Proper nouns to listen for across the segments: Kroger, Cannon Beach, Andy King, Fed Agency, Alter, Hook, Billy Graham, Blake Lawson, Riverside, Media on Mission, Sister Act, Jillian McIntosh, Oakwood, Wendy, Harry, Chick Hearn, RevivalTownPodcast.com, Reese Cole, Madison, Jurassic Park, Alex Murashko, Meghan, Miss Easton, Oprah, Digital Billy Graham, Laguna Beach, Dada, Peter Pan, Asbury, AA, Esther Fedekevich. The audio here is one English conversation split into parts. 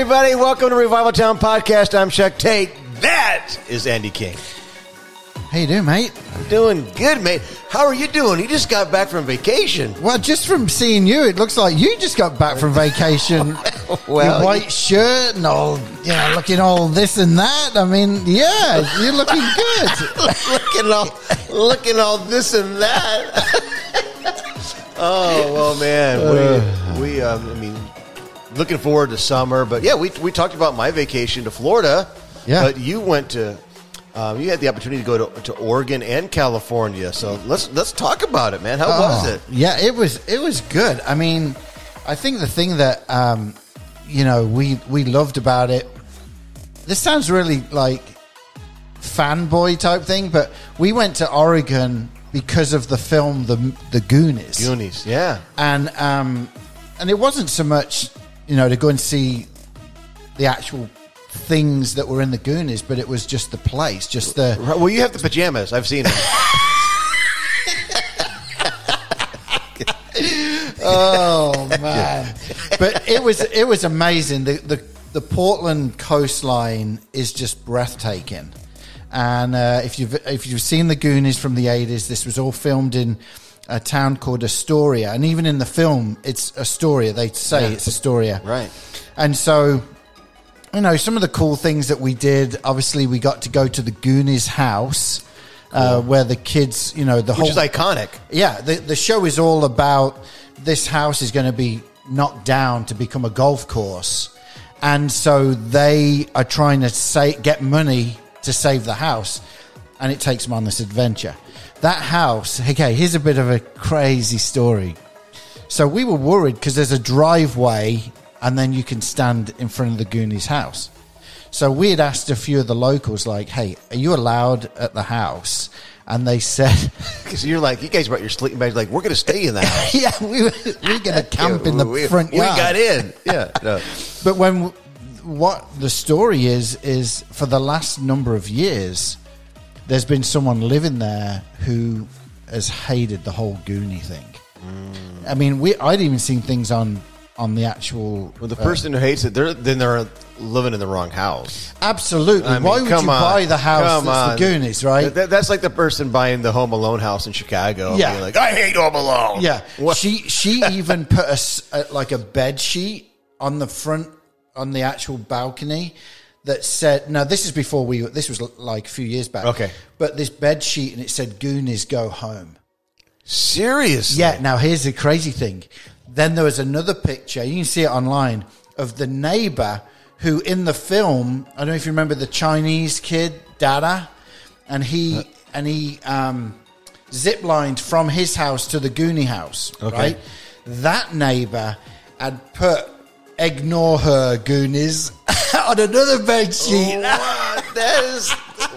everybody. Welcome to Revival Town Podcast. I'm Chuck Tate. That is Andy King. How you doing, mate? I'm doing good, mate. How are you doing? You just got back from vacation. Well, just from seeing you, it looks like you just got back from vacation. Well, your white shirt and all, you know, looking all this and that. I mean, yeah, you're looking good. looking all this and that. Oh, well, man, we I mean, looking forward to summer, but yeah, we talked about my vacation to Florida. Yeah, but you went to, you had the opportunity to go to Oregon and California. So let's talk about it, man. How was it? Yeah, it was good. I mean, I think the thing that you know we loved about it. This sounds really like fanboy type thing, but we went to Oregon because of the film the Goonies. Goonies, yeah, and it wasn't so much, you know, to go and see the actual things that were in the Goonies, but it was just the place, just the... Well, you have the pajamas. I've seen them. Oh, man. But it was amazing. The Portland coastline is just breathtaking. And if you've seen the Goonies from the 80s, this was all filmed in a town called Astoria, and even in the film, it's Astoria. They say it's Astoria, right? And so, you know, some of the cool things that we did. Obviously, we got to go to the Goonies' house, where the kids, you know, which is iconic. Yeah, the show is all about this house is going to be knocked down to become a golf course, and so they are trying to get money to save the house, and it takes them on this adventure. That house, okay, here's a bit of a crazy story. So we were worried because there's a driveway and then you can stand in front of the Goonies' house. So we had asked a few of the locals, like, hey, are you allowed at the house? And they said... Because you're like, you guys brought your sleeping bags, like, we're going to stay in the house. Yeah, we were going to camp in the front yard. We got in, yeah. No. But what the story is for the last number of years... There's been someone living there who has hated the whole Goonie thing. Mm. I mean, I'd even seen things on the actual... Well, the person who hates it, they're living in the wrong house. Absolutely. I mean, why would you buy the house that's the Goonies, right? That's like the person buying the Home Alone house in Chicago. Yeah. Being like, I hate Home Alone. Yeah. What? She even put a bed sheet on the front, on the actual balcony, that said, no, this is before this was like a few years back. Okay. But this bed sheet, and it said, Goonies, go home. Seriously? Yeah, now here's the crazy thing. Then there was another picture, you can see it online, of the neighbor who in the film, I don't know if you remember the Chinese kid, Dada, and he ziplined from his house to the Goonie house, okay, right? That neighbor had put, ignore her, Goonies, on another bed sheet.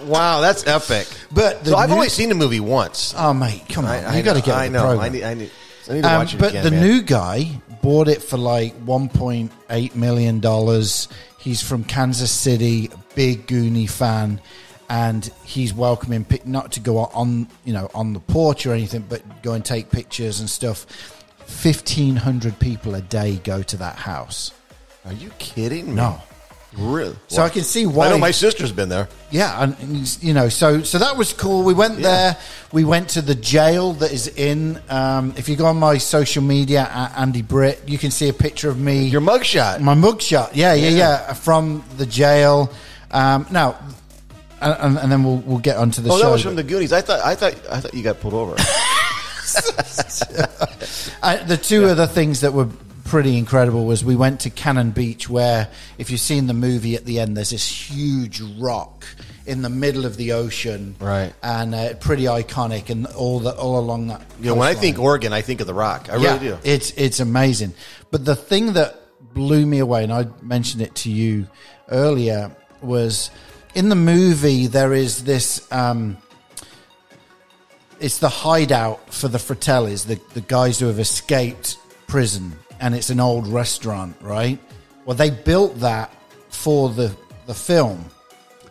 Wow, that's epic. But I've only seen the movie once. Oh, mate, come on. You got to get on the program. I need to watch it again, man. But the new guy bought it for like $1.8 million. He's from Kansas City, big Goonie fan, and he's welcoming, not to go on, you know, on the porch or anything, but go and take pictures and stuff. 1,500 people a day go to that house. Are you kidding me? No. Really? So wow. I can see why. I know my sister's been there. Yeah, and you know, so that was cool. We went there. We went to the jail that is in. If you go on my social media at Andy Britt, you can see a picture of me. Your mugshot. My mugshot. Yeah. From the jail. Now, and then we'll get onto the show. Oh, that was from the Goonies. I thought you got pulled over. The two other things that were pretty incredible was we went to Cannon Beach, where if you've seen the movie, at the end there's this huge rock in the middle of the ocean, right? And pretty iconic, and all along that. Yeah, when I think Oregon, I think of the rock. I really do. It's amazing. But the thing that blew me away, and I mentioned it to you earlier, was in the movie there is this. It's the hideout for the Fratellis, the guys who have escaped prison, and it's an old restaurant, right? Well, they built that for the film,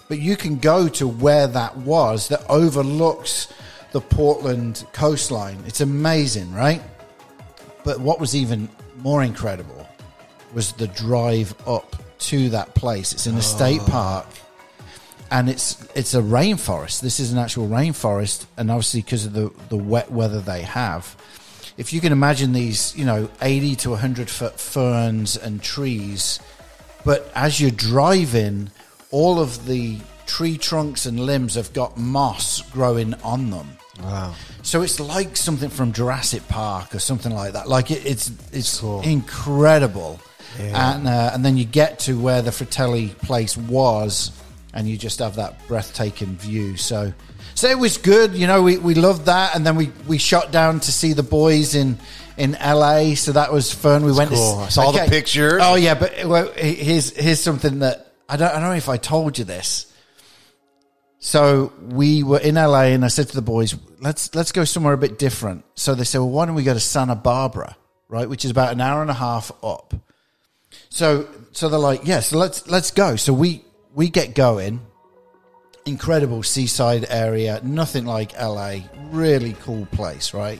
but you can go to where that was, that overlooks the Portland coastline. It's amazing, right? But what was even more incredible was the drive up to that place. It's in a state park, and it's a rainforest. This is an actual rainforest, and obviously because of the wet weather they have, if you can imagine these, you know, 80 to 100 foot ferns and trees. But as you're driving, all of the tree trunks and limbs have got moss growing on them. Wow. So it's like something from Jurassic Park or something like that. Like it's cool. Incredible. Yeah. And then you get to where the Fratelli place was, and you just have that breathtaking view. So it was good. You know, we loved that. And then we shot down to see the boys in LA. So that was fun. We went cool. I saw the pictures. Oh yeah. But here's something that I don't know if I told you this. So we were in LA, and I said to the boys, let's go somewhere a bit different. So they said, well, why don't we go to Santa Barbara, right? Which is about an hour and a half up. So they're like, yeah, so let's go. So we get going. Incredible seaside area, nothing like LA, really cool place, right?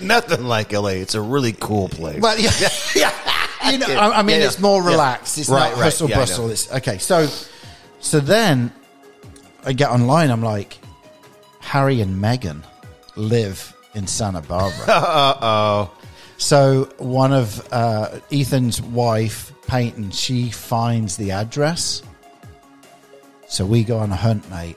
Nothing like LA. It's a really cool place. Well, yeah, yeah. You know, I mean, yeah, it's more relaxed. Yeah. It's not hustle bustle. Yeah, it's okay. So then I get online, I'm like, Harry and Meghan live in Santa Barbara. Uh-oh. So one of Ethan's wife, Peyton, she finds the address. So we go on a hunt, mate,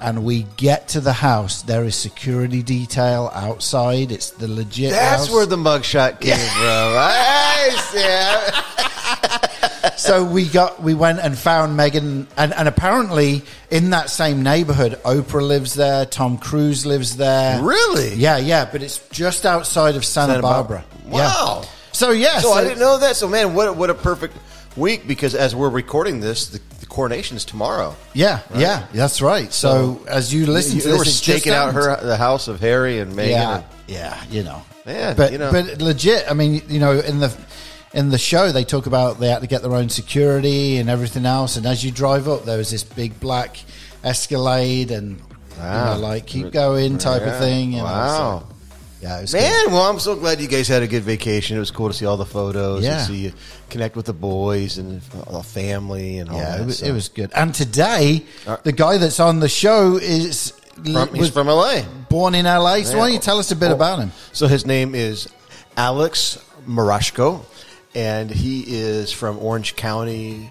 and we get to the house. There is security detail outside. It's the legit house. That's where the mugshot came from. I see it. So we went and found Meghan, and apparently in that same neighborhood, Oprah lives there, Tom Cruise lives there. Really? Yeah, but it's just outside of Santa Barbara. Wow. Yeah. So yes. So I didn't know that. So man, what a perfect week, because as we're recording this, the coronation is tomorrow. Yeah, right? Yeah, that's right. So as you listen to this, we're staking out the house of Harry and Meghan. Yeah, you know. Yeah, but legit. I mean, you know, in the show they talk about they had to get their own security and everything else. And as you drive up, there was this big black Escalade and you know, like keep going type of thing. And wow. Yeah, man, well, I'm so glad you guys had a good vacation. It was cool to see all the photos and see you connect with the boys and the family and all that. It was good. And today, the guy that's on the show is from LA. Born in LA. Yeah. So why don't you tell us a bit about him? So his name is Alex Murashko, and he is from Orange County,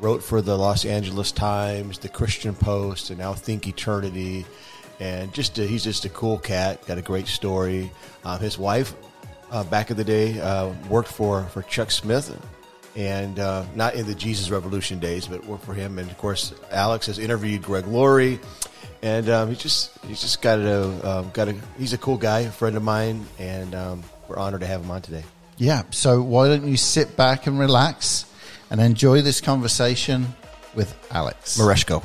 wrote for the Los Angeles Times, the Christian Post, and now Think Eternity. And he's just a cool cat, got a great story. His wife, back in the day, worked for Chuck Smith, and not in the Jesus Revolution days, but worked for him. And, of course, Alex has interviewed Greg Laurie. And he's just he's a cool guy, a friend of mine, and we're honored to have him on today. Yeah, so why don't you sit back and relax and enjoy this conversation with Alex Murashko.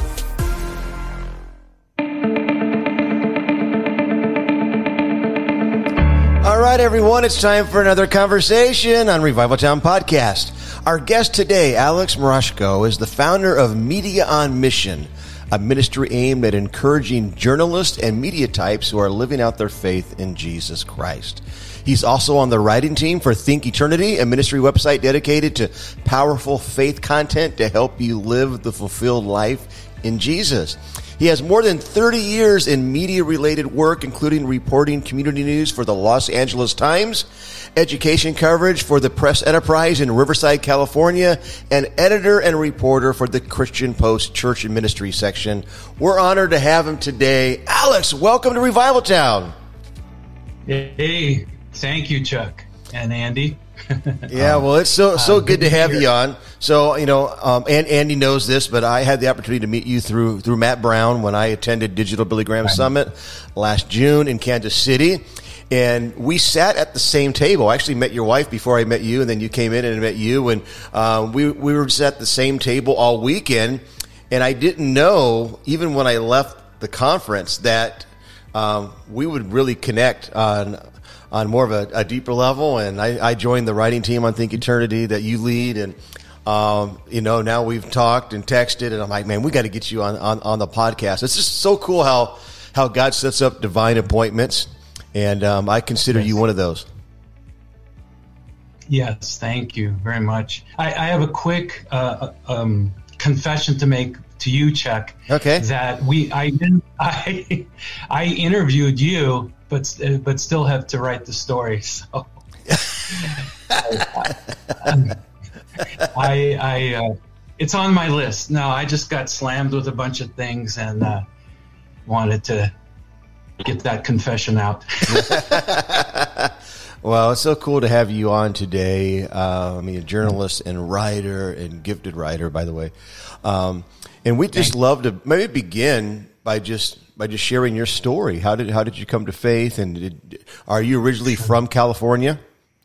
All right, everyone, it's time for another conversation on Revival Town Podcast. Our guest today, Alex Murashko, is the founder of Media on Mission, a ministry aimed at encouraging journalists and media types who are living out their faith in Jesus Christ. He's also on the writing team for Think Eternity, a ministry website dedicated to powerful faith content to help you live the fulfilled life in Jesus. He has more than 30 years in media-related work, including reporting community news for the Los Angeles Times, education coverage for the Press Enterprise in Riverside, California, and editor and reporter for the Christian Post Church and Ministry section. We're honored to have him today. Alex, welcome to Revival Town. Hey, thank you, Chuck and Andy. Yeah, well, it's so good to have you on. So, you know, and Andy knows this, but I had the opportunity to meet you through Matt Brown when I attended Digital Billy Graham Summit last June in Kansas City. And we sat at the same table. I actually met your wife before I met you, and then you came in and I met you. And we were just at the same table all weekend. And I didn't know, even when I left the conference that we would really connect on more of a deeper level. And I joined the writing team on Think Eternity that you lead. And, you know, now we've talked and texted, and I'm like, man, we got to get you on the podcast. It's just so cool how God sets up divine appointments. And I consider you one of those. Yes, thank you very much. I have a quick confession to make to you, Chuck. Okay. That I interviewed you, but still have to write the story. So I it's on my list. No, I just got slammed with a bunch of things and wanted to get that confession out. Well, it's so cool to have you on today. I mean, a journalist and writer and gifted writer, by the way. And we just love to maybe begin by just sharing your story. How did you come to faith? And are you originally from California?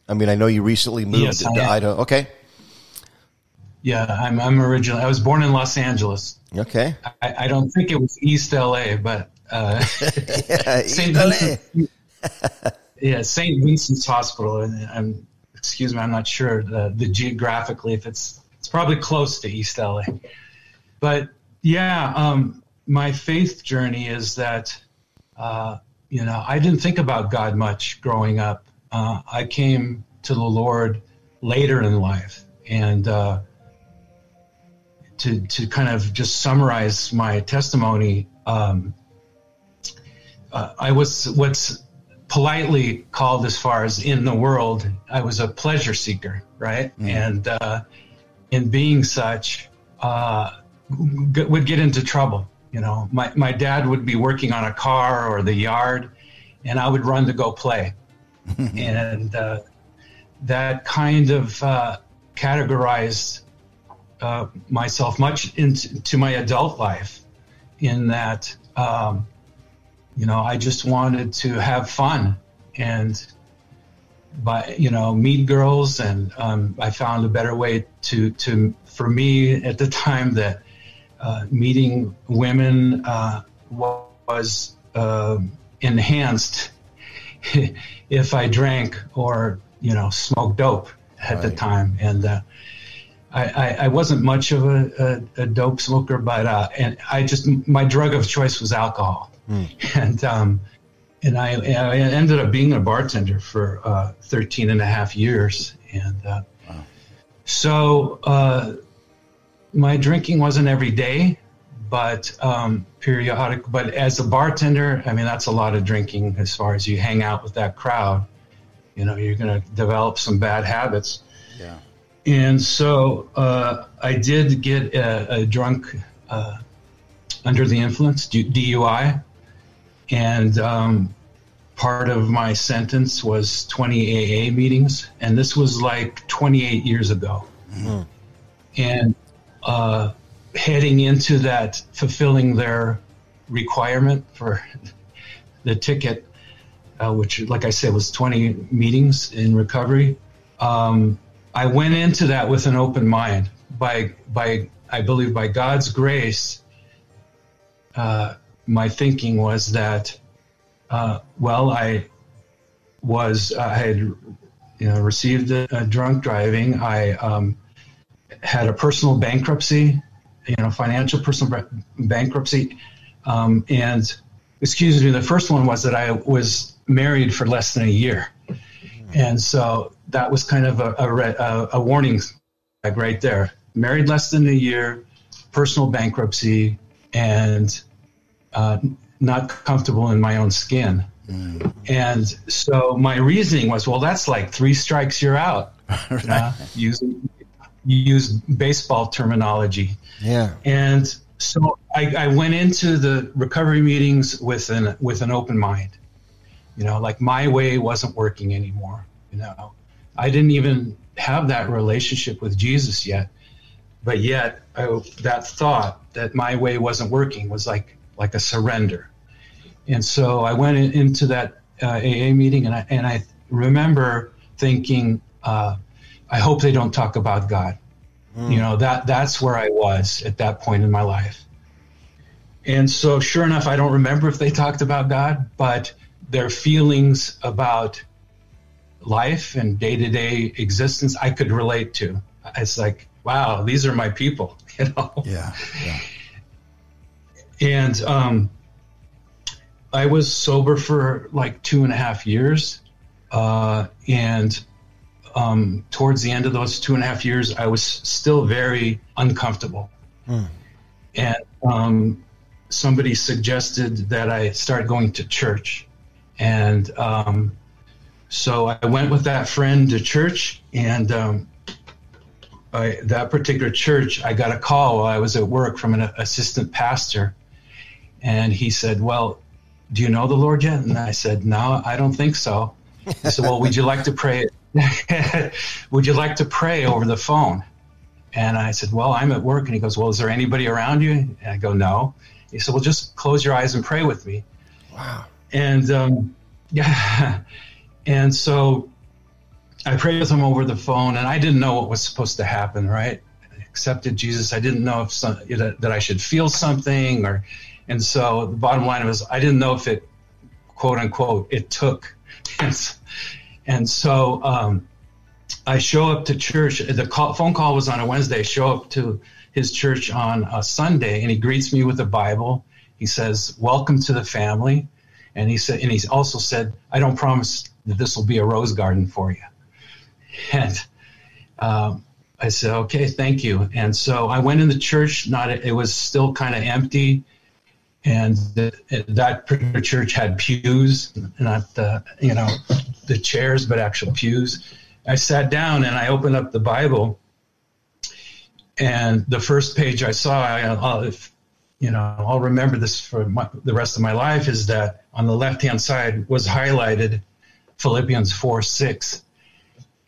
I mean, I know you recently moved to Idaho. Okay. Yeah, I'm originally. I was born in Los Angeles. Okay. I don't think it was East LA, but St. Vincent. Yeah, St. Vincent's Hospital. And excuse me, I'm not sure the geographically if it's probably close to East LA. But yeah, my faith journey is that you know, I didn't think about God much growing up. I came to the Lord later in life, and to kind of just summarize my testimony, I was what's politely called, as far as in the world, I was a pleasure seeker, right? Mm-hmm. And in being such, would get into trouble. You know, my dad would be working on a car or the yard, and I would run to go play. And that kind of categorized myself much into my adult life, in that you know, I just wanted to have fun and, meet girls. And I found a better way for me at the time, that meeting women was enhanced if I drank or, smoked dope at the time. And I wasn't much of a dope smoker, but and my drug of choice was alcohol. Mm. And I ended up being a bartender for 13 and a half years. And so my drinking wasn't every day, but periodic. But as a bartender, I mean, that's a lot of drinking. As far as you hang out with that crowd, you're going to develop some bad habits. Yeah. And so I did get a drunk under the influence, DUI. And part of my sentence was 20 AA meetings, and this was like 28 years ago. Mm-hmm. And heading into that, fulfilling their requirement for the ticket, which, like I said, was 20 meetings in recovery. I went into that with an open mind. By I believe by God's grace, my thinking was that, I had, received a drunk driving. I had a personal bankruptcy, financial personal bankruptcy. And excuse me, the first one was that I was married for less than a year. And so that was kind of a warning flag right there. Married less than a year, personal bankruptcy, and not comfortable in my own skin. Mm. And so my reasoning was, well, that's like 3 strikes, you're out. Right. Use baseball terminology. Yeah. And so I went into the recovery meetings with an open mind. Like my way wasn't working anymore. I didn't even have that relationship with Jesus yet, but yet that thought that my way wasn't working was like a surrender. And so I went into that AA meeting, and I remember thinking, I hope they don't talk about God. Mm. That's where I was at that point in my life. And so sure enough, I don't remember if they talked about God, but their feelings about life and day-to-day existence, I could relate to. It's like, wow, these are my people, you know? Yeah. And I was sober for like 2.5 years. Towards the end of those 2.5 years, I was still very uncomfortable. Mm. And somebody suggested that I start going to church. And so I went with that friend to church. And that particular church, I got a call while I was at work from an assistant pastor. And he said, well, do you know the Lord yet? And I said, no, I don't think so. He said, well, would you like to pray? Would you like to pray over the phone? And I said, well, I'm at work. And he goes, well, is there anybody around you? And I go, no. He said, well, just close your eyes and pray with me. Wow. And and so I prayed with him over the phone, and I didn't know what was supposed to happen, right? I accepted Jesus. I didn't know if that I should feel something, or, and so the bottom line was, I didn't know if it, quote unquote, it took. And so I show up to church. The phone call was on a Wednesday. I show up to his church on a Sunday, and he greets me with a Bible. He says, welcome to the family. And he said, and he also said, I don't promise that this will be a rose garden for you. And I said, okay, thank you. And so I went in the church. It was still kind of empty. And that particular church had pews, not the chairs, but actual pews. I sat down and I opened up the Bible, and the first page I saw, I'll remember this for the rest of my life, is that on the left-hand side was highlighted Philippians 4:6,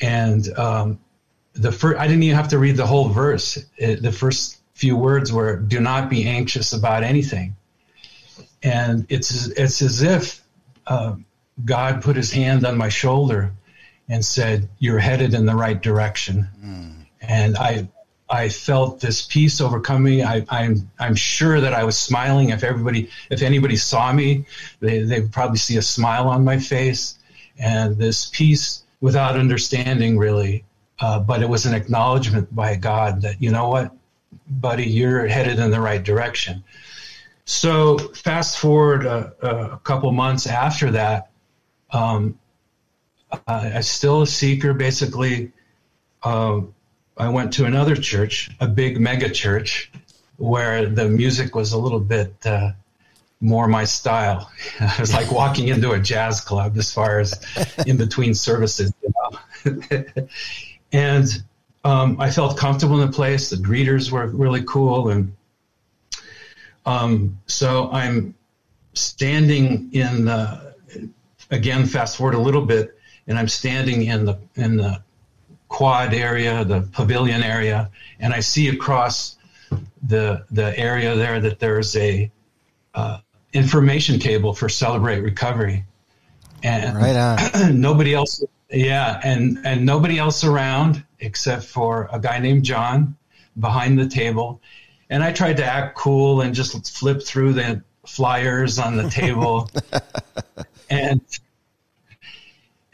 and I didn't even have to read the whole verse. The first few words were, "Do not be anxious about anything." And it's as if God put his hand on my shoulder and said, you're headed in the right direction. Mm. And I felt this peace overcome me. I'm sure that I was smiling. If anybody saw me, they would probably see a smile on my face. And this peace without understanding, really. But it was an acknowledgement by God that, you know what, buddy, you're headed in the right direction. So fast forward a couple months after that, I was still a seeker, basically. I went to another church, a big mega church, where the music was a little bit more my style. It was like walking into a jazz club as far as in between services. You know? And I felt comfortable in the place. The greeters were really cool, and so I'm standing in the, again, fast forward a little bit, and I'm standing in the quad area, the pavilion area, and I see across the area there that there's a information table for Celebrate Recovery, and right on. Nobody else, and nobody else around except for a guy named John behind the table. And I tried to act cool and just flip through the flyers on the table. and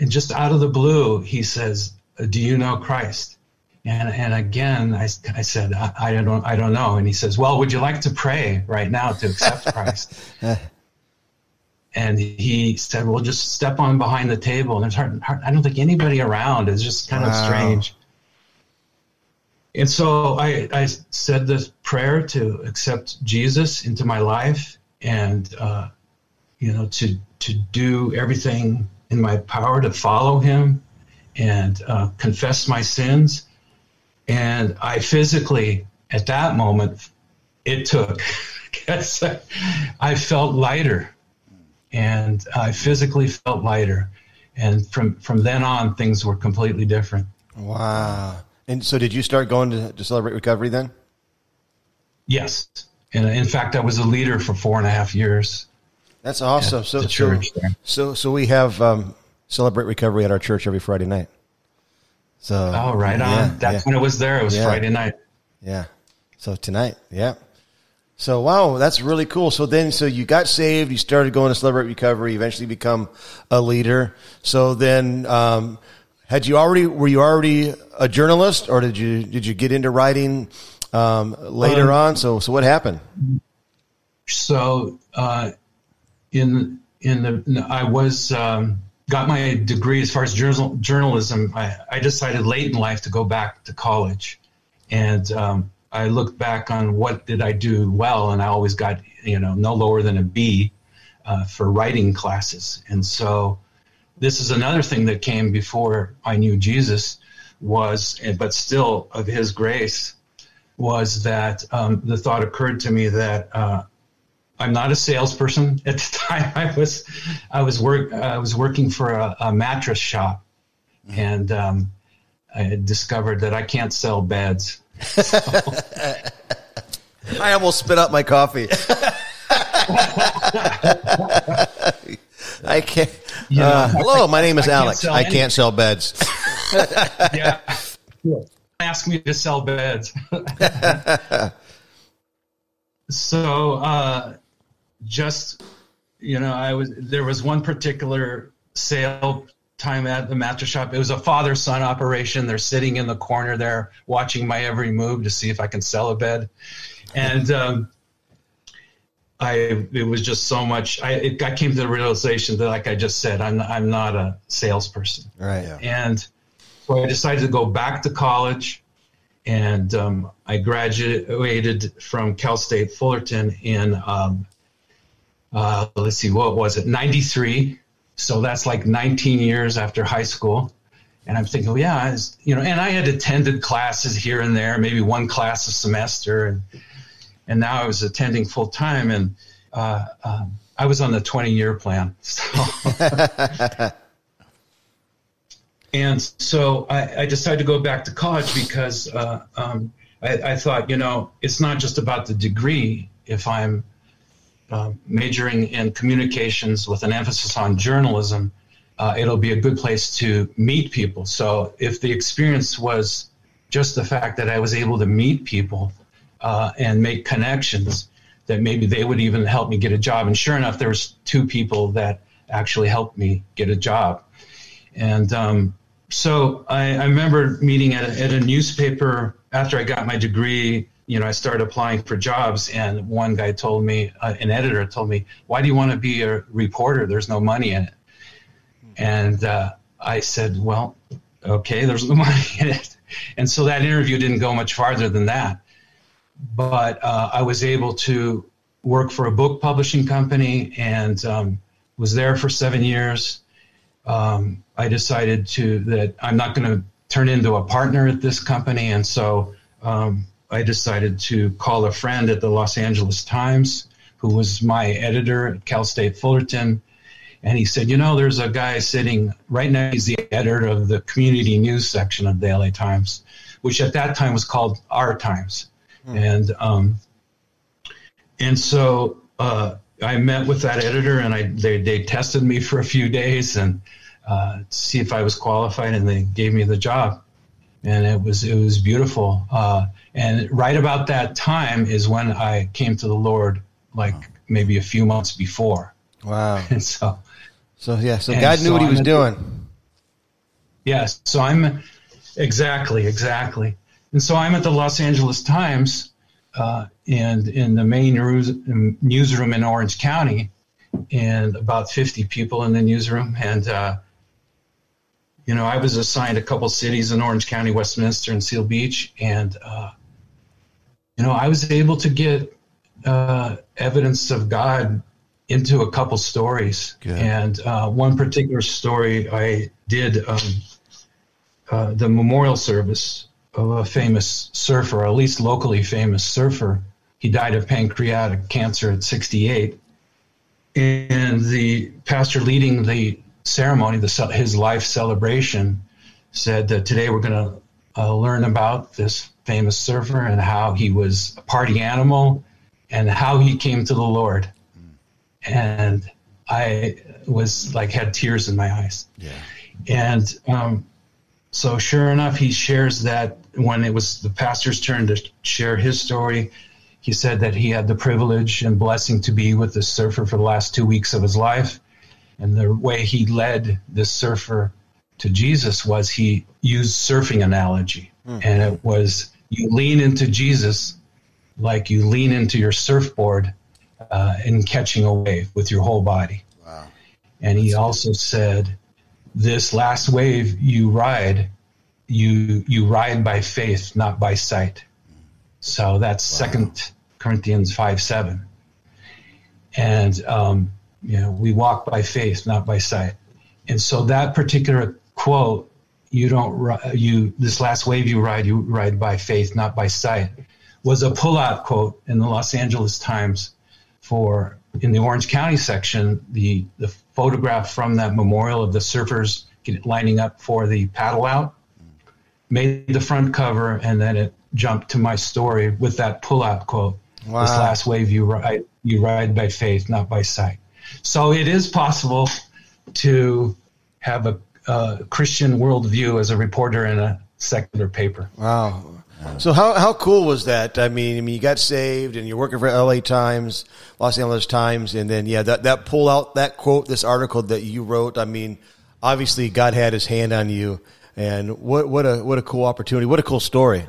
just out of the blue, he says, do you know Christ? And again, I said, I don't know. And he says, well, would you like to pray right now to accept Christ? And he said, well, just step on behind the table. And it's hard. I don't think anybody around. It's just kind of strange. And so I said this prayer to accept Jesus into my life, and to do everything in my power to follow him and confess my sins. And I physically, at that moment, it took. I felt lighter, and I physically felt lighter. And from then on, things were completely different. Wow. And so did you start going to Celebrate Recovery then? Yes. And in fact, I was a leader for 4.5 years. That's awesome. So we have Celebrate Recovery at our church every Friday night. So, oh, right on. That's when it was there. It was Friday night. Yeah. So tonight. Yeah. So, wow, that's really cool. So you got saved, you started going to Celebrate Recovery, eventually become a leader. So then, were you already a journalist, or did you get into writing later on? So what happened? So, I got my degree as far as journalism. I decided late in life to go back to college, and I looked back on what did I do well, and I always got, no lower than a B for writing classes. And so this is another thing that came before I knew Jesus but still of his grace, was that the thought occurred to me that I'm not a salesperson. At the time I was working for a mattress shop, and I had discovered that I can't sell beds. So. I almost spit out my coffee. I can't. Hello, my name is Alex. I can't sell beds. Yeah. Ask me to sell beds. So, there was one particular sale time at the mattress shop. It was a father-son operation. They're sitting in the corner there watching my every move to see if I can sell a bed. And it was just so much. I came to the realization that, like I just said, I'm not a salesperson. Right. Yeah. And so I decided to go back to college, and I graduated from Cal State Fullerton in, what was it, 93. So that's like 19 years after high school. And I'm thinking, and I had attended classes here and there, maybe one class a semester. And now I was attending full time, and I was on the 20-year plan. So. And so I decided to go back to college because I thought, it's not just about the degree. If I'm majoring in communications with an emphasis on journalism, it'll be a good place to meet people. So if the experience was just the fact that I was able to meet people and make connections, that maybe they would even help me get a job. And sure enough, there was two people that actually helped me get a job. And so I remember meeting at a newspaper after I got my degree. I started applying for jobs, and one guy told me, an editor told me, "Why do you want to be a reporter? There's no money in it." And I said, "Well, okay, there's no money in it." And so that interview didn't go much farther than that. But I was able to work for a book publishing company, and was there for 7 years. I decided that I'm not going to turn into a partner at this company. And so I decided to call a friend at the Los Angeles Times, who was my editor at Cal State Fullerton. And he said, there's a guy sitting right now. He's the editor of the community news section of the LA Times, which at that time was called Our Times. Hmm. And so, I met with that editor, and they tested me for a few days and to see if I was qualified, and they gave me the job, and it was beautiful. And right about that time is when I came to the Lord, like maybe a few months before. Wow! And so God knew what He was doing. Yes. Yeah, so I'm exactly, and so I'm at the Los Angeles Times. And in the main newsroom in Orange County, and about 50 people in the newsroom. And, I was assigned a couple cities in Orange County, Westminster and Seal Beach. And, I was able to get evidence of God into a couple stories. Good. And one particular story I did, the memorial service of a famous surfer, or at least locally famous surfer. He died of pancreatic cancer at 68. And the pastor leading the ceremony, his life celebration, said that today we're going to learn about this famous surfer and how he was a party animal and how he came to the Lord. And I was like, had tears in my eyes. Yeah. And, so sure enough, he shares that when it was the pastor's turn to share his story, He said that he had the privilege and blessing to be with this surfer for the last 2 weeks of his life. And the way he led this surfer to Jesus was he used surfing analogy. Mm-hmm. And it was, you lean into Jesus like you lean into your surfboard in catching a wave with your whole body. Wow. And he also said, this last wave you ride by faith, not by sight. So that's 2 Corinthians 5:7. And, we walk by faith, not by sight. And so that particular quote, this last wave you ride by faith, not by sight, was a pullout quote in the Los Angeles Times in the Orange County section, the photograph from that memorial of the surfers lining up for the paddle out, made the front cover, and then it jumped to my story with that pullout quote. Wow. This last wave you ride by faith, not by sight. So it is possible to have a Christian worldview as a reporter in a secular paper. Wow. So how cool was that? I mean, you got saved and you're working for LA Times, Los Angeles Times, and then, that pull out that quote, this article that you wrote. I mean, obviously God had his hand on you, and what a cool opportunity. What a cool story.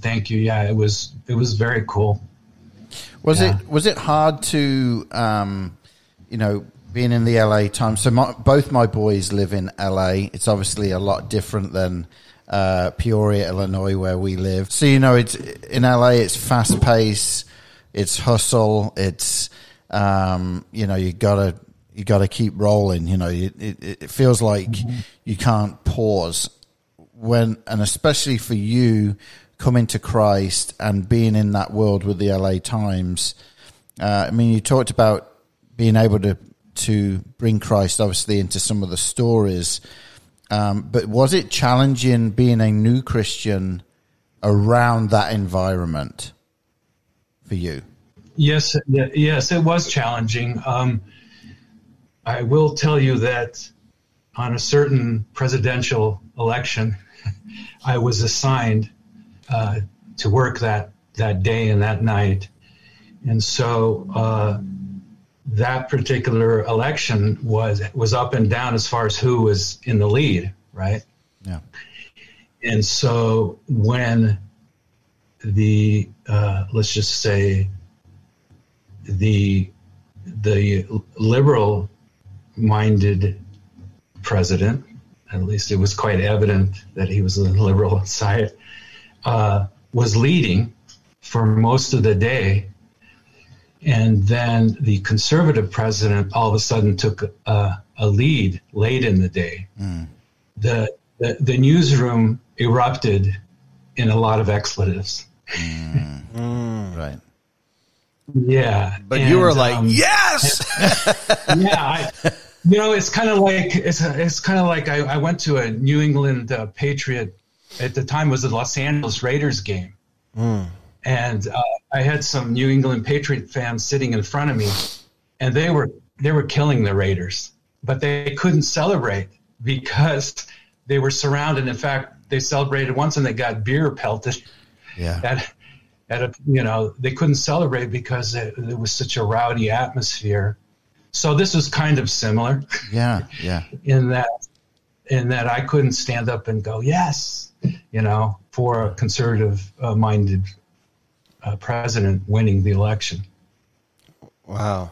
Thank you. Yeah, it was very cool. Was it hard to, being in the LA Times? So both my boys live in LA. It's obviously a lot different than Peoria, Illinois, where we live. So, it's in LA, it's fast pace, it's hustle, it's, you gotta keep rolling. It feels like you can't pause and especially for you coming to Christ and being in that world with the LA Times. You talked about being able to bring Christ obviously into some of the stories. But was it challenging being a new Christian around that environment for you? Yes, it was challenging. I will tell you that on a certain presidential election, I was assigned to work that day and that night. And so that particular election was up and down as far as who was in the lead, right? Yeah. And so when the let's just say the liberal-minded president, at least it was quite evident that he was on the liberal side, was leading for most of the day. And then the conservative president all of a sudden took a lead late in the day. Mm. The newsroom erupted in a lot of expletives. Mm. Mm. Right. Yeah. But you were like, yes! Yeah. It's kind of like I went to a New England Patriot, at the time was the Los Angeles Raiders game. Mm. And I had some New England Patriot fans sitting in front of me, and they were killing the Raiders, but they couldn't celebrate because they were surrounded. In fact, they celebrated once and they got beer pelted. Yeah. They couldn't celebrate because it was such a rowdy atmosphere. So this was kind of similar. Yeah. Yeah. In that I couldn't stand up and go, yes, for a conservative minded president winning the election. Wow.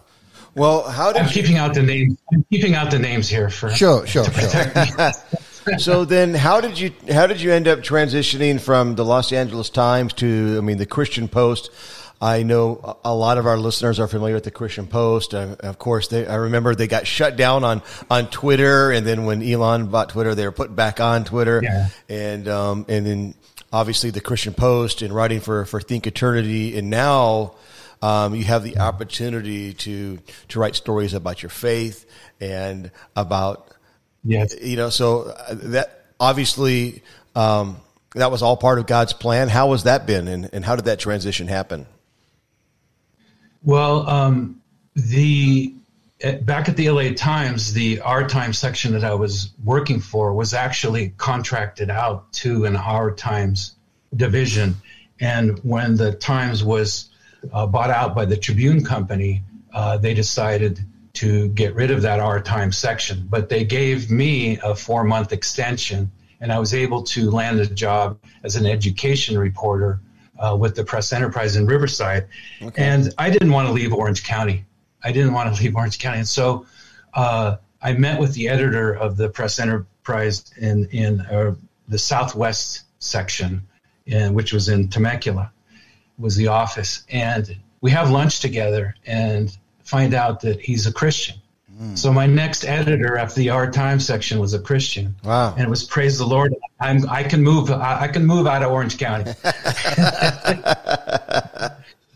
Well, how did keeping out the name? I'm keeping out the names here for sure. To protect me. So then, how did you end up transitioning from the Los Angeles Times to the Christian Post? I know a lot of our listeners are familiar with the Christian Post. Of course, I remember they got shut down on Twitter, and then when Elon bought Twitter, they were put back on Twitter. Yeah. And then obviously the Christian Post and writing for Think Eternity, and now you have the opportunity to write stories about your faith and about So that obviously that was all part of God's plan. How has that been, and how did that transition happen? Well, back at the LA Times, the Our Times section that I was working for was actually contracted out to an Our Times division. And when the Times was bought out by the Tribune Company, they decided to get rid of that Our Time section. But they gave me a 4-month extension, and I was able to land a job as an education reporter with the Press Enterprise in Riverside. Okay. And I didn't want to leave Orange County. And so I met with the editor of the Press Enterprise in the Southwest section, which was in Temecula, was the office. And we have lunch together and find out that he's a Christian. Mm. So my next editor after the Our Time section was a Christian. Wow. And it was, praise the Lord, I can move out of Orange County.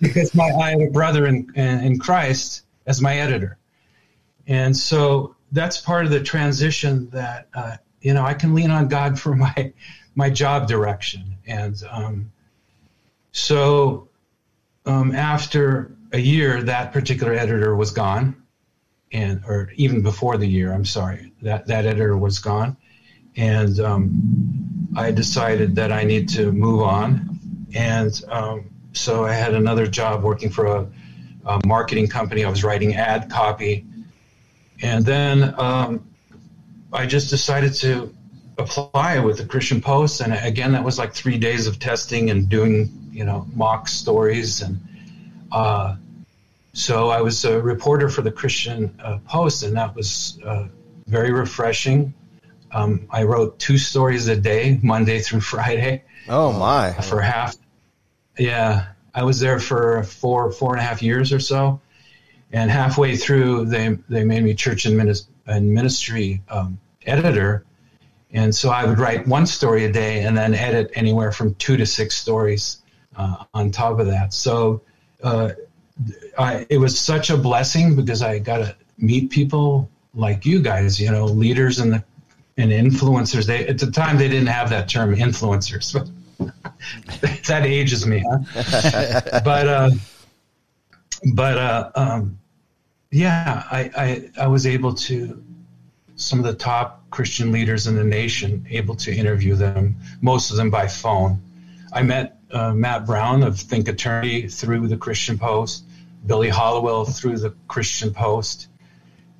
Because I had a brother in Christ as my editor. And so that's part of the transition that, I can lean on God for my job direction. And so after a year, that particular editor was gone, or even before the year, I'm sorry, that editor was gone. And I decided that I need to move on. And so I had another job working for a marketing company. I was writing ad copy. And then I just decided to apply with the Christian Post. And again, that was like 3 days of testing and doing, mock stories. And so I was a reporter for the Christian Post, and that was very refreshing. I wrote 2 stories a day, Monday through Friday. Oh, my. For half. Yeah. I was there for 4.5 years or so. And halfway through, they made me church and ministry editor. And so I would write 1 story a day and then edit anywhere from 2 to 6 stories on top of that. So it was such a blessing because I got to meet people like you guys, leaders and influencers. At the time, they didn't have that term, influencers. That ages me, huh? I was able to, some of the top Christian leaders in the nation, able to interview them, most of them by phone. I met Matt Brown of Think Eternity through the Christian Post, Billy Hollowell through the Christian Post,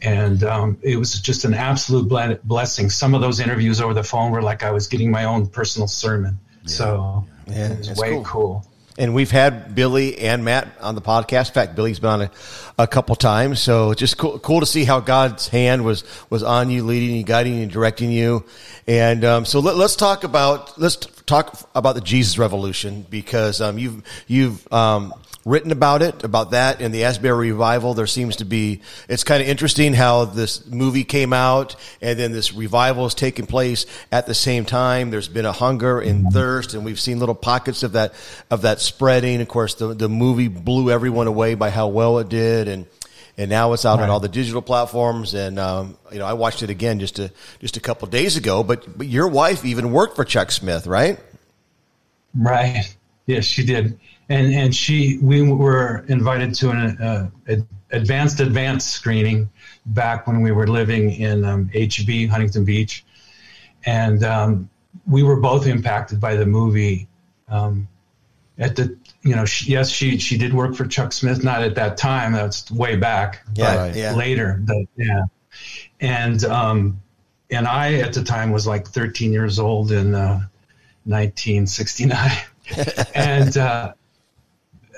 and it was just an absolute blessing. Some of those interviews over the phone were like I was getting my own personal sermon. Yeah. So yeah, it was way cool. And we've had Billy and Matt on the podcast. In fact, Billy's been on a couple times. So just cool to see how God's hand was on you, leading you, guiding you, directing you. And so let's talk about the Jesus Revolution, because you've written about that in the Asbury revival. There seems to be, it's kind of interesting how this movie came out and then this revival is taking place at the same time. There's been a hunger and thirst, and we've seen little pockets of that spreading. Of course, the movie blew everyone away by how well it did, and now it's out on all the digital platforms. And I watched it again just a couple of days ago. But your wife even worked for Chuck Smith, right? Right. Yes, she did. And we were invited to an advanced screening back when we were living in HB, Huntington Beach. And we were both impacted by the movie. She did work for Chuck Smith, not at that time, that's way back, later. But, yeah. And I, at the time, was like 13 years old in 1969.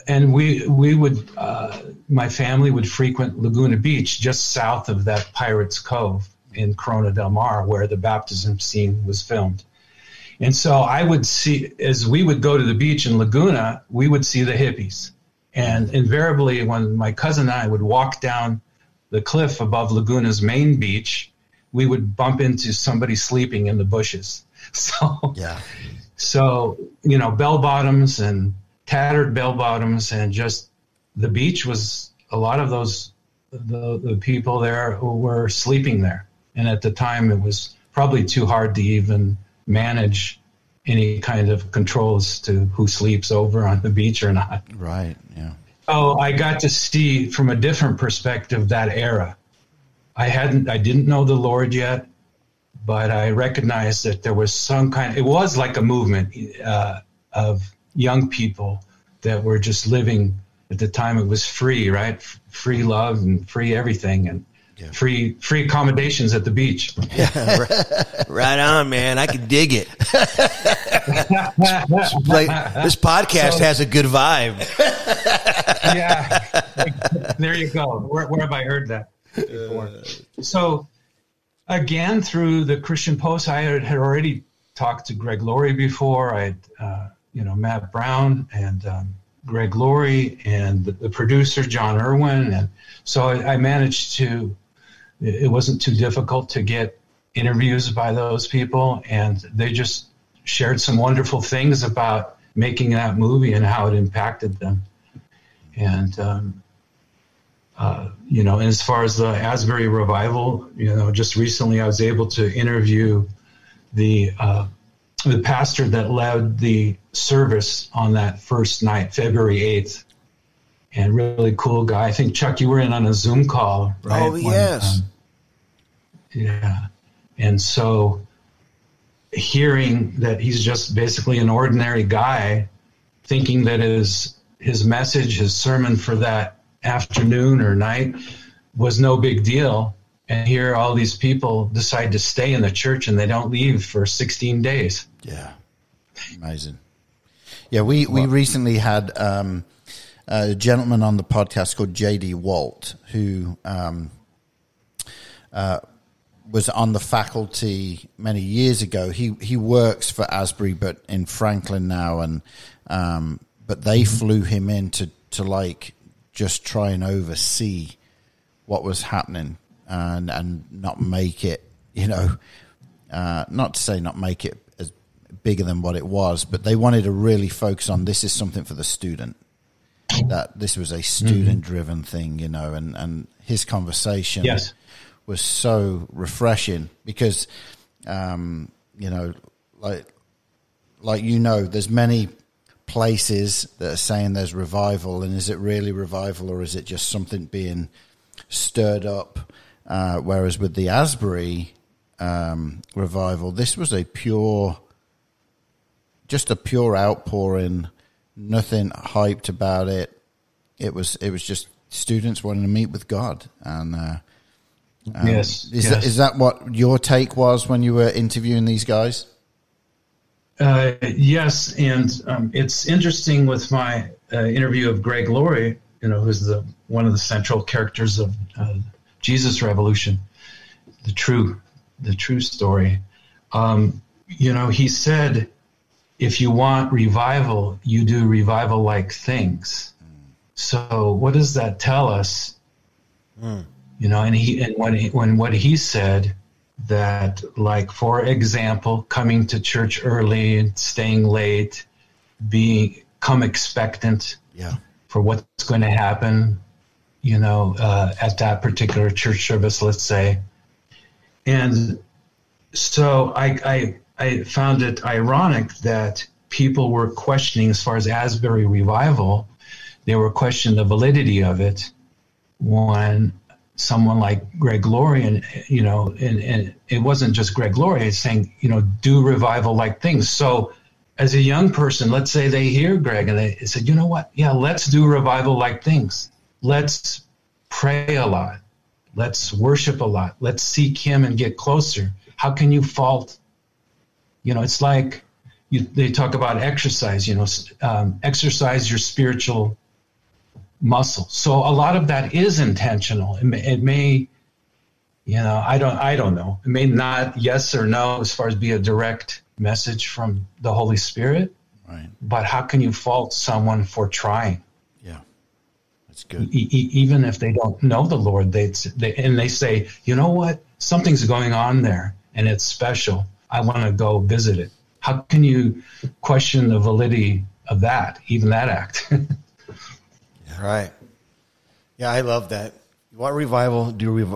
And we would, my family would frequent Laguna Beach, just south of that Pirates Cove in Corona del Mar, where the baptism scene was filmed. And so I would see, as we would go to the beach in Laguna, we would see the hippies. And invariably, when my cousin and I would walk down the cliff above Laguna's main beach, we would bump into somebody sleeping in the bushes. So, yeah. So, bell bottoms and tattered bell bottoms, and just the beach was, a lot of those, the people there who were sleeping there. And at the time, it was probably too hard to even manage any kind of controls to who sleeps over on the beach or not. Right. Yeah. Oh, I got to see from a different perspective that era. I didn't know the Lord yet, but I recognized that there was some kind, it was like a movement of young people that were just living at the time it was free, right? Free love and free everything and free accommodations at the beach. Yeah, right on, man. I can dig it. This podcast has a good vibe. Yeah. There you go. Where have I heard that before? So again, through the Christian Post, I had already talked to Greg Laurie before. I had, Matt Brown and Greg Laurie and the producer, John Irwin. And so I managed to, it wasn't too difficult to get interviews by those people. And they just shared some wonderful things about making that movie and how it impacted them. And, as far as the Asbury revival, just recently I was able to interview the pastor that led the service on that first night, February 8th, and really cool guy. I think, Chuck, you were in on a Zoom call, right? Oh, yes. And so hearing that he's just basically an ordinary guy, thinking that his message, his sermon for that afternoon or night was no big deal. And here all these people decide to stay in the church and they don't leave for 16 days. Yeah. Amazing. Yeah, we recently had a gentleman on the podcast called J.D. Walt, who was on the faculty many years ago. He works for Asbury, but in Franklin now. And but they flew him in to just try and oversee what was happening and not make it, not to say not make it as bigger than what it was, but they wanted to really focus on this is something for the student, that this was a student-driven thing, and his conversation was so refreshing because, there's many places that are saying there's revival, and is it really revival or is it just something being stirred up? Whereas with the Asbury revival, this was a pure outpouring, nothing hyped about it. It was just students wanting to meet with God. And is that what your take was when you were interviewing these guys? Yes, and it's interesting with my interview of Greg Laurie, who's one of the central characters of Jesus Revolution, the true story. He said, "If you want revival, you do revival-like things." So, what does that tell us? What he said. That, like, for example, coming to church early, staying late, become expectant for what's going to happen, at that particular church service, let's say. And so I found it ironic that people were questioning, as far as Asbury revival, they were questioning the validity of it when someone like Greg Laurie, and it wasn't just Greg Laurie, it's saying, do revival-like things. So as a young person, let's say they hear Greg and they said, you know what? Yeah, let's do revival-like things. Let's pray a lot. Let's worship a lot. Let's seek him and get closer. How can you fault? It's like they talk about exercise, exercise your spiritual muscle. So a lot of that is intentional. It may, I don't know. It may not, yes or no, as far as be a direct message from the Holy Spirit. Right. But how can you fault someone for trying? Yeah, that's good. Even if they don't know the Lord, they say, you know what, something's going on there, and it's special. I want to go visit it. How can you question the validity of that, even that act? Right. Yeah, I love that. You want revival? Do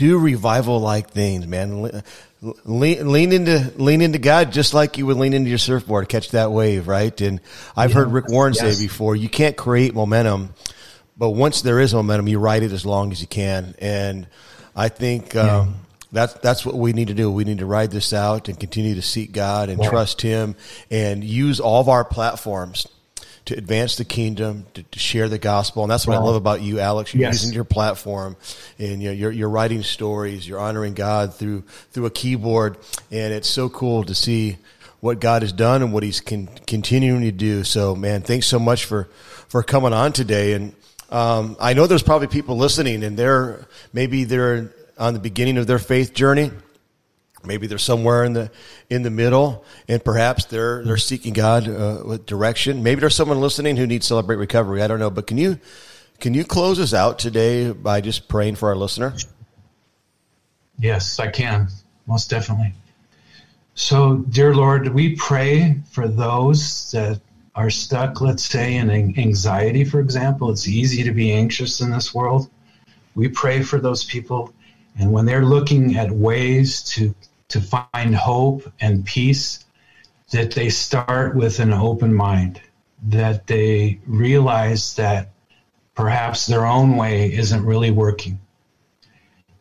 revival-like things, man. Lean into God just like you would lean into your surfboard, catch that wave, right? And I've heard Rick Warren say before, you can't create momentum, but once there is momentum, you ride it as long as you can. And I think That's what we need to do. We need to ride this out and continue to seek God and trust Him and use all of our platforms to advance the kingdom, to share the gospel. And that's what I love about you, Alex. You're using your platform, and you're writing stories. You're honoring God through a keyboard. And it's so cool to see what God has done and what He's continuing to do. So, man, thanks so much for coming on today. And I know there's probably people listening, and they're on the beginning of their faith journey. Maybe they're somewhere in the middle, and perhaps they're seeking God with direction. Maybe there's someone listening who needs Celebrate Recovery. I don't know, but can you close us out today by just praying for our listener? Yes, I can, most definitely. So, dear Lord, we pray for those that are stuck, let's say, in anxiety, for example. It's easy to be anxious in this world. We pray for those people, and when they're looking at ways to find hope and peace, that they start with an open mind, that they realize that perhaps their own way isn't really working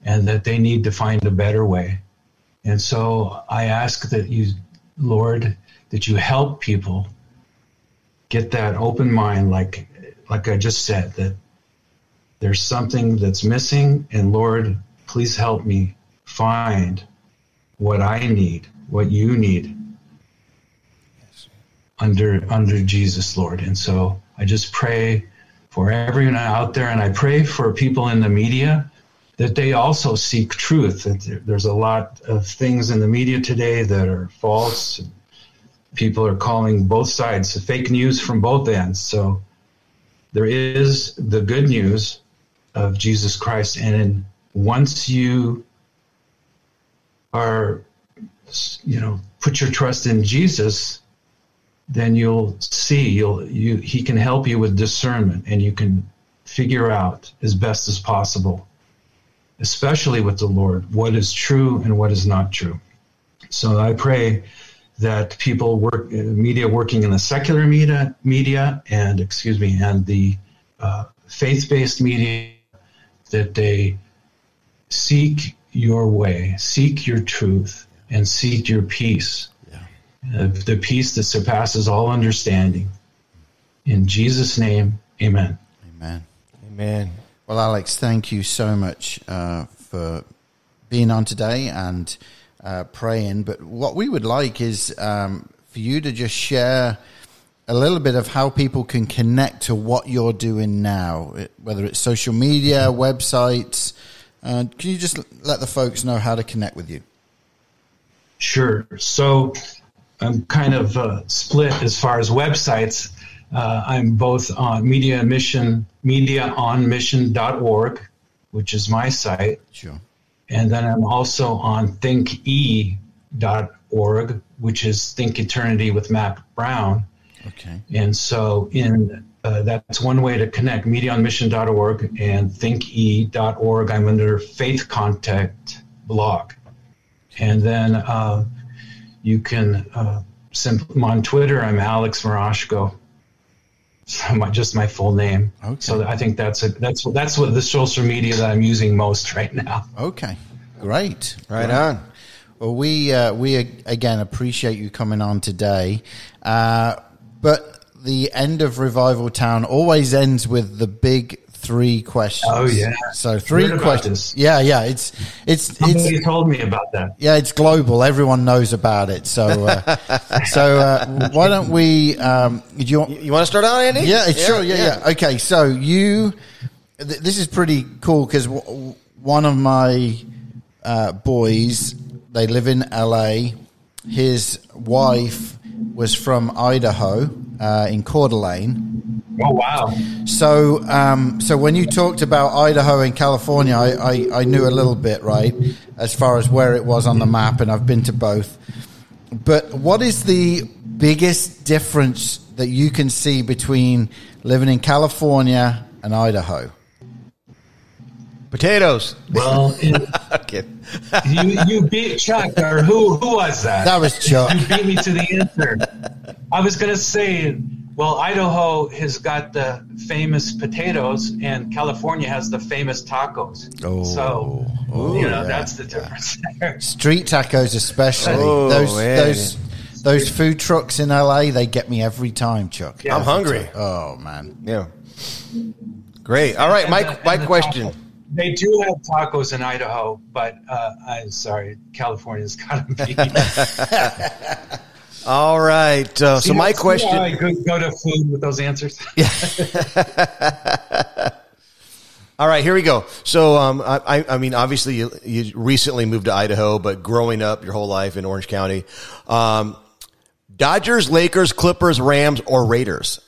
and that they need to find a better way. And so I ask that you, Lord, that you help people get that open mind, like I just said, that there's something that's missing, and Lord, please help me find what I need, what you need under Jesus, Lord. And so I just pray for everyone out there, and I pray for people in the media that they also seek truth. There's a lot of things in the media today that are false. People are calling both sides, fake news from both ends. So there is the good news of Jesus Christ, and once you are, put your trust in Jesus, then you'll see He can help you with discernment, and you can figure out as best as possible, especially with the Lord, what is true and what is not true. So I pray that people working in the secular media, and the faith-based media, that they seek your way, seek your truth, and seek your peace, the peace that surpasses all understanding. In Jesus' name, amen. Amen. Amen. Well, Alex, thank you so much for being on today and praying. But what we would like is for you to just share a little bit of how people can connect to what you're doing now, whether it's social media, websites. Can you just let the folks know how to connect with you? Sure. So I'm kind of split as far as websites. I'm both on mediaonmission.org, which is my site. Sure. And then I'm also on thinke.org, which is Think Eternity with Matt Brown. Okay. And so that's one way to connect, mediaonmission.org and thinke.org. I'm under Faith Contact blog. And then you can simply, on Twitter, I'm Alex Murashko. So just my full name. Okay. So I think that's what the social media that I'm using most right now. Okay. Great. Right on. Well, we again appreciate you coming on today. But the end of Revival Town always ends with the big three questions. Oh yeah, so three questions. Yeah. Somebody told me about that. Yeah, it's global. Everyone knows about it. So, why don't we? You want to start out, Andy? Yeah, sure. Yeah. Okay, so this is pretty cool because one of my boys, they live in LA. His wife was from Idaho. In Coeur d'Alene. Oh, wow. So so when you talked about Idaho and California, I knew a little bit, right, as far as where it was on the map, and I've been to both. But what is the biggest difference that you can see between living in California and Idaho? Potatoes. Well, you beat Chuck, or who was that? That was Chuck. You beat me to the answer. I was going to say Well, Idaho has got the famous potatoes, and California has the famous tacos. Oh, so that's the difference there. Street tacos, especially those food trucks in LA, they get me every time, Chuck. Yeah. I'm hungry. Oh man, yeah, great. All right, my question. They do have tacos in Idaho, but I'm sorry, California's got to be. All right. So my question. I could go to food with those answers. All right, here we go. So, I mean, obviously you recently moved to Idaho, but growing up your whole life in Orange County, Dodgers, Lakers, Clippers, Rams, or Raiders?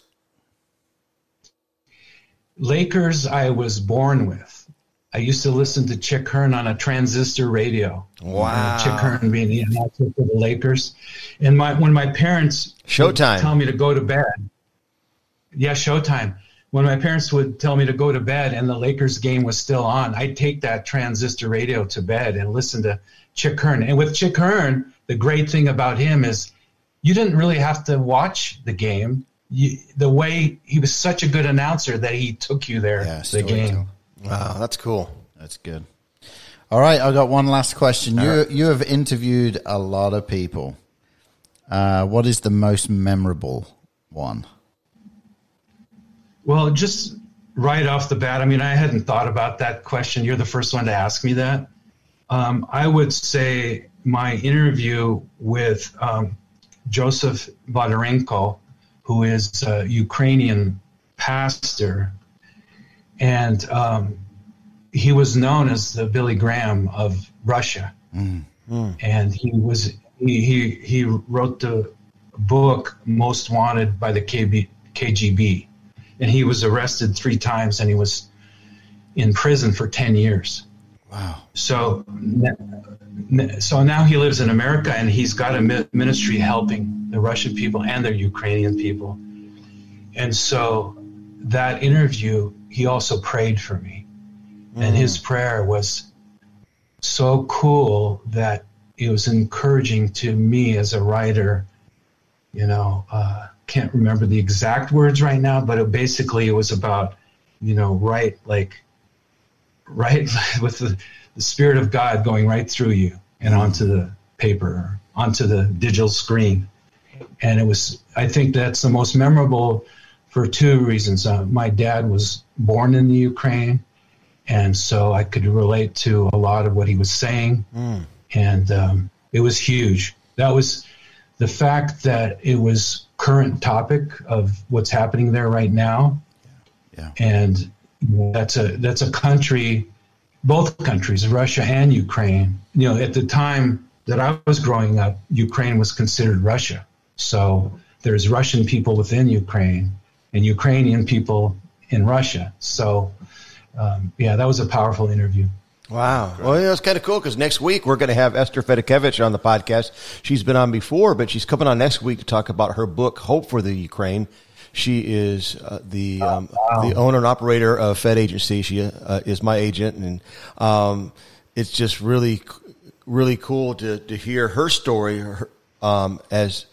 Lakers I was born with. I used to listen to Chick Hearn on a transistor radio. Wow. Chick Hearn being the announcer for the Lakers. And when my parents Showtime. Tell me to go to bed. Yeah, Showtime. When my parents would tell me to go to bed and the Lakers game was still on, I'd take that transistor radio to bed and listen to Chick Hearn. And with Chick Hearn, the great thing about him is you didn't really have to watch the game. The way he was such a good announcer that he took you there to the game. Too. Wow, that's cool. That's good. All right, I've got one last question. You have interviewed a lot of people. What is the most memorable one? Well, just right off the bat, I mean, I hadn't thought about that question. You're the first one to ask me that. I would say my interview with Joseph Vodorenko, who is a Ukrainian pastor. And he was known as the Billy Graham of Russia. And he wrote the book Most Wanted by the KGB. And he was arrested 3 times and he was in prison for 10 years. Wow. So now he lives in America and he's got a ministry helping the Russian people and the Ukrainian people. And so that interview, he also prayed for me. And his prayer was so cool that it was encouraging to me as a writer. Can't remember the exact words right now, but it was about, write with the Spirit of God going right through you and onto the paper, onto the digital screen. And I think that's the most memorable for 2 reasons. My dad was born in the Ukraine, and so I could relate to a lot of what he was saying. And it was huge. That was the fact that it was current topic of what's happening there right now. Yeah. And that's a country, both countries, Russia and Ukraine. At the time that I was growing up, Ukraine was considered Russia. So there's Russian people within Ukraine and Ukrainian people in Russia. So, that was a powerful interview. Wow. Well, it's kind of cool because next week we're going to have Esther Fedekevich on the podcast. She's been on before, but she's coming on next week to talk about her book, Hope for the Ukraine. She is the owner and operator of Fed Agency. She is my agent, and it's just really, really cool to hear her story as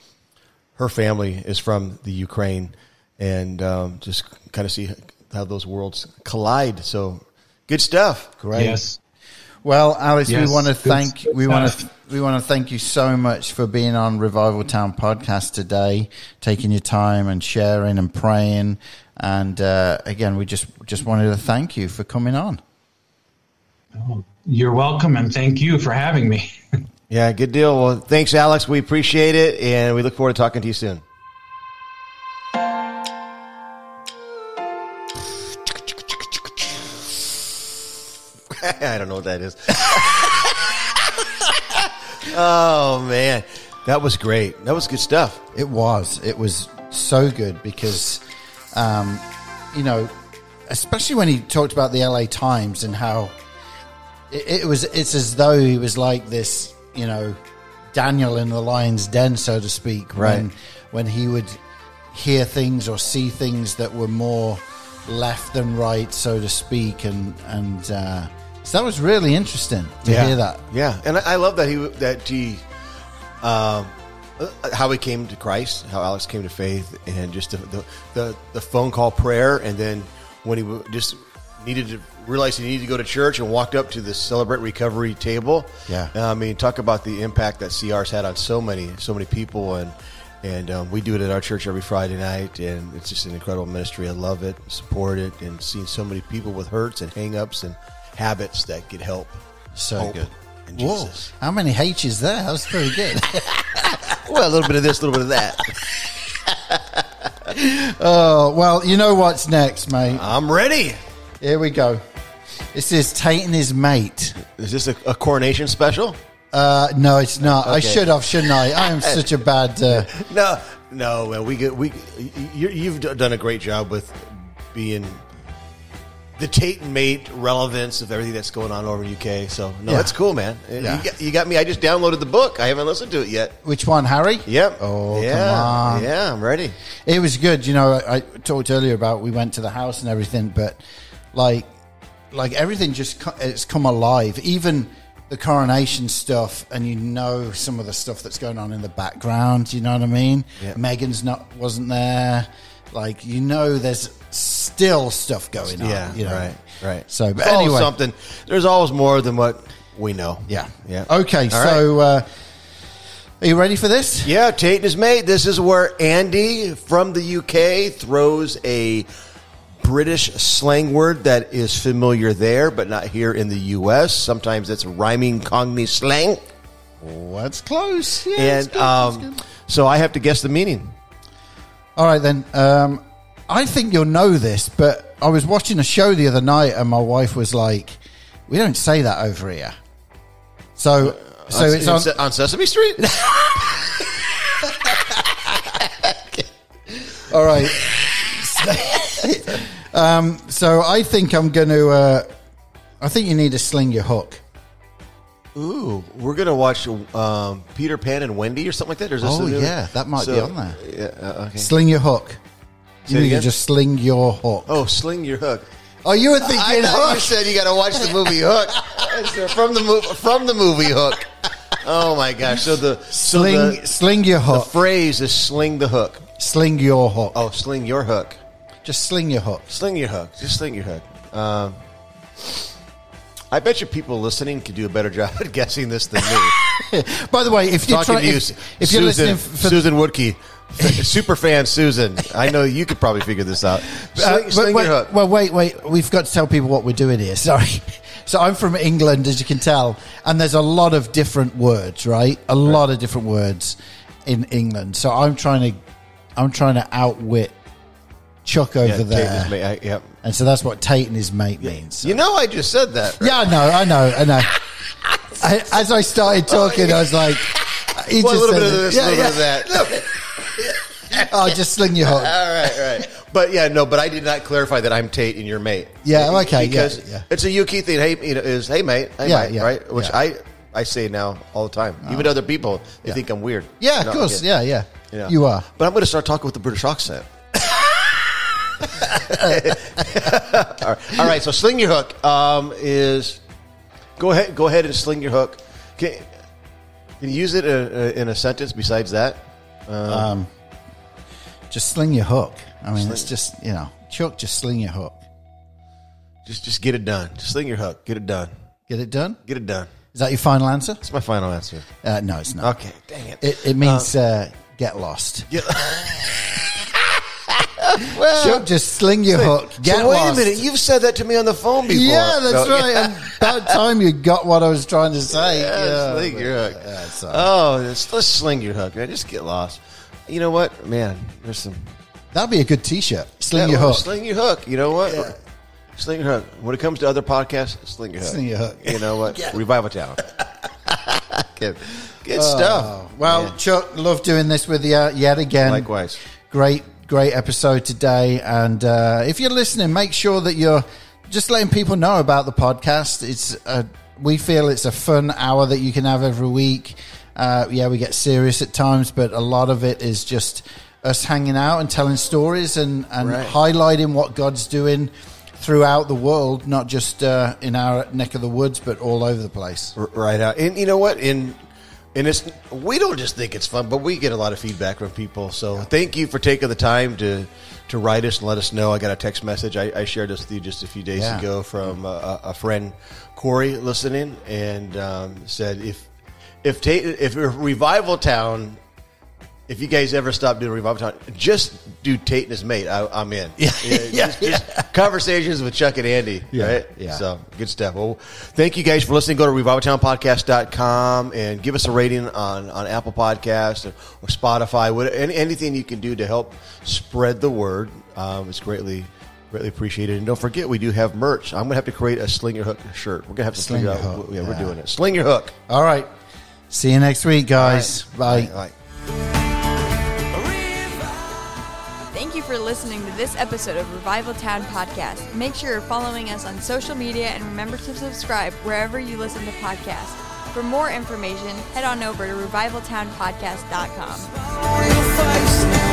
her family is from the Ukraine. And just kind of see how those worlds collide. So, good stuff. Great. Yes. Well, Alex, we want to thank you so much for being on Revival Town Podcast today, taking your time and sharing and praying. And again, we just wanted to thank you for coming on. Oh, you're welcome, and thank you for having me. Yeah, good deal. Well, thanks, Alex. We appreciate it, and we look forward to talking to you soon. I don't know what that is. Oh, man. That was great. That was good stuff. It was so good because, especially when he talked about the LA Times and how it's as though he was like this, Daniel in the lion's den, so to speak, when he would hear things or see things that were more left than right, so to speak, and so that was really interesting to hear that. Yeah, and I love that he how he came to Christ, how Alex came to faith, and just the phone call prayer, and then when he just needed to realize he needed to go to church and walked up to the Celebrate Recovery table. Yeah, I mean, talk about the impact that CR's had on so many people, and we do it at our church every Friday night, and it's just an incredible ministry. I love it, support it, and seeing so many people with hurts and hang-ups and habits that get help. So hope. Good. And Jesus. Whoa, how many H is there? That was pretty good. Well, a little bit of this, a little bit of that. Oh, well, you know what's next, mate. I'm ready. Here we go. This is Tate and His Mate. Is this a coronation special? No, it's not. Okay. I should have, shouldn't I? I am such a bad... No, you've done a great job with being... the Tate and Mate relevance of everything that's going on over in the UK. So, no, that's cool, man. Yeah. You got me. I just downloaded the book. I haven't listened to it yet. Which one, Harry? Yep. Oh, yeah. Come on. Yeah, I'm ready. It was good. You know, I talked earlier about we went to the house and everything, but like everything just it's come alive. Even the coronation stuff, and you know some of the stuff that's going on in the background. You know what I mean? Yep. Meghan's wasn't there. Like, you know, there's still stuff going on. Yeah, you know? Right. So, but anyway, there's always more than what we know. Yeah. Okay, all so right. Are you ready for this? Yeah, Tate and His Mate. This is where Andy from the UK throws a British slang word that is familiar there, but not here in the U.S. Sometimes it's rhyming Cockney slang. Oh, that's close. Yeah, and that's good, that's good. So I have to guess the meaning. All right, then. I think you'll know this, but I was watching a show the other night, and my wife was like, "We don't say that over here." So it's on Sesame Street. All right. So I think I'm going to. I think you need to sling your hook. Ooh, we're going to watch Peter Pan and Wendy or something like that? Or is this that might be on there. Yeah, okay. Sling your hook. You just sling your hook. Oh, sling your hook. Oh, you were thinking Hook. You said you got to watch the movie Hook. From the movie Hook. Oh, my gosh. So the sling your hook. The phrase is sling the hook. Sling your hook. Oh, sling your hook. Just sling your hook. Sling your hook. Just sling your hook. I bet you people listening could do a better job at guessing this than me. By the way, if you're listening, Susan Woodkey, super fan Susan, I know you could probably figure this out. Sling your hook. Well, wait, we've got to tell people what we're doing here. Sorry. So I'm from England, as you can tell, and there's a lot of different words, right? A lot of different words in England. So I'm trying to outwit Chuck over there. Tate and his mate, and so that's what Tate and his mate means. So. You know, I just said that. Right? Yeah, I know. As I started talking, I was like, he well, just a little bit of this, a little bit of that. Oh, just sling your hook. All right. But but I did not clarify that I'm Tate and your mate. Yeah, okay. Because it's a UK thing. Hey, hey mate, mate, right? Which I say now all the time. Even other people, they think I'm weird. Yeah, of course. Yeah. You know. You are. But I'm going to start talking with a British accent. All right, so sling your hook is go ahead and sling your hook. Can you use it in a sentence besides that? Just sling your hook. I mean, it's just Chuck. Just sling your hook. Just get it done. Just sling your hook. Get it done. Get it done. Get it done. Is that your final answer? It's my final answer. No, it's not. Okay, dang it. It means get lost. Well, Chuck, just sling your hook. Wait a minute, you've said that to me on the phone before. Yeah, that's right. And about time you got what I was trying to say. Sling your hook. Let's sling your hook, man. Just get lost. You know what, man? There's some. That'd be a good T-shirt. Sling your hook. Sling your hook. You know what? Yeah. Sling your hook. When it comes to other podcasts, sling your hook. Sling your hook. You know what? Revival Town. Good stuff. Well, man. Chuck, love doing this with you yet again. Likewise. Great episode today, and if you're listening, make sure that you're just letting people know about the podcast. We feel it's a fun hour that you can have every week. We get serious at times, but a lot of it is just us hanging out and telling stories and highlighting what God's doing throughout the world, not just in our neck of the woods, but all over the place. Right. And you know what? In And it's, we don't just think it's fun, but we get a lot of feedback from people. So thank you for taking the time to write us and let us know. I got a text message. I shared this with you just a few days ago from a friend, Corey, listening, and said, if Revival Town, if you guys ever stop doing Revival Town, just do Tate and his mate. I'm in. Yeah. Just conversations with Chuck and Andy, right? Yeah. So, good stuff. Well, thank you guys for listening. Go to RevivalTownPodcast.com and give us a rating on Apple Podcasts or Spotify. Anything you can do to help spread the word is greatly appreciated. And don't forget, we do have merch. I'm going to have to create a Sling Your Hook shirt. We're going to have to figure out. Yeah, we're doing it. Sling Your Hook. All right. See you next week, guys. Right. Bye. Bye. Thank you for listening to this episode of Revival Town Podcast. Make sure you're following us on social media and remember to subscribe wherever you listen to podcasts. For more information, head on over to RevivalTownPodcast.com.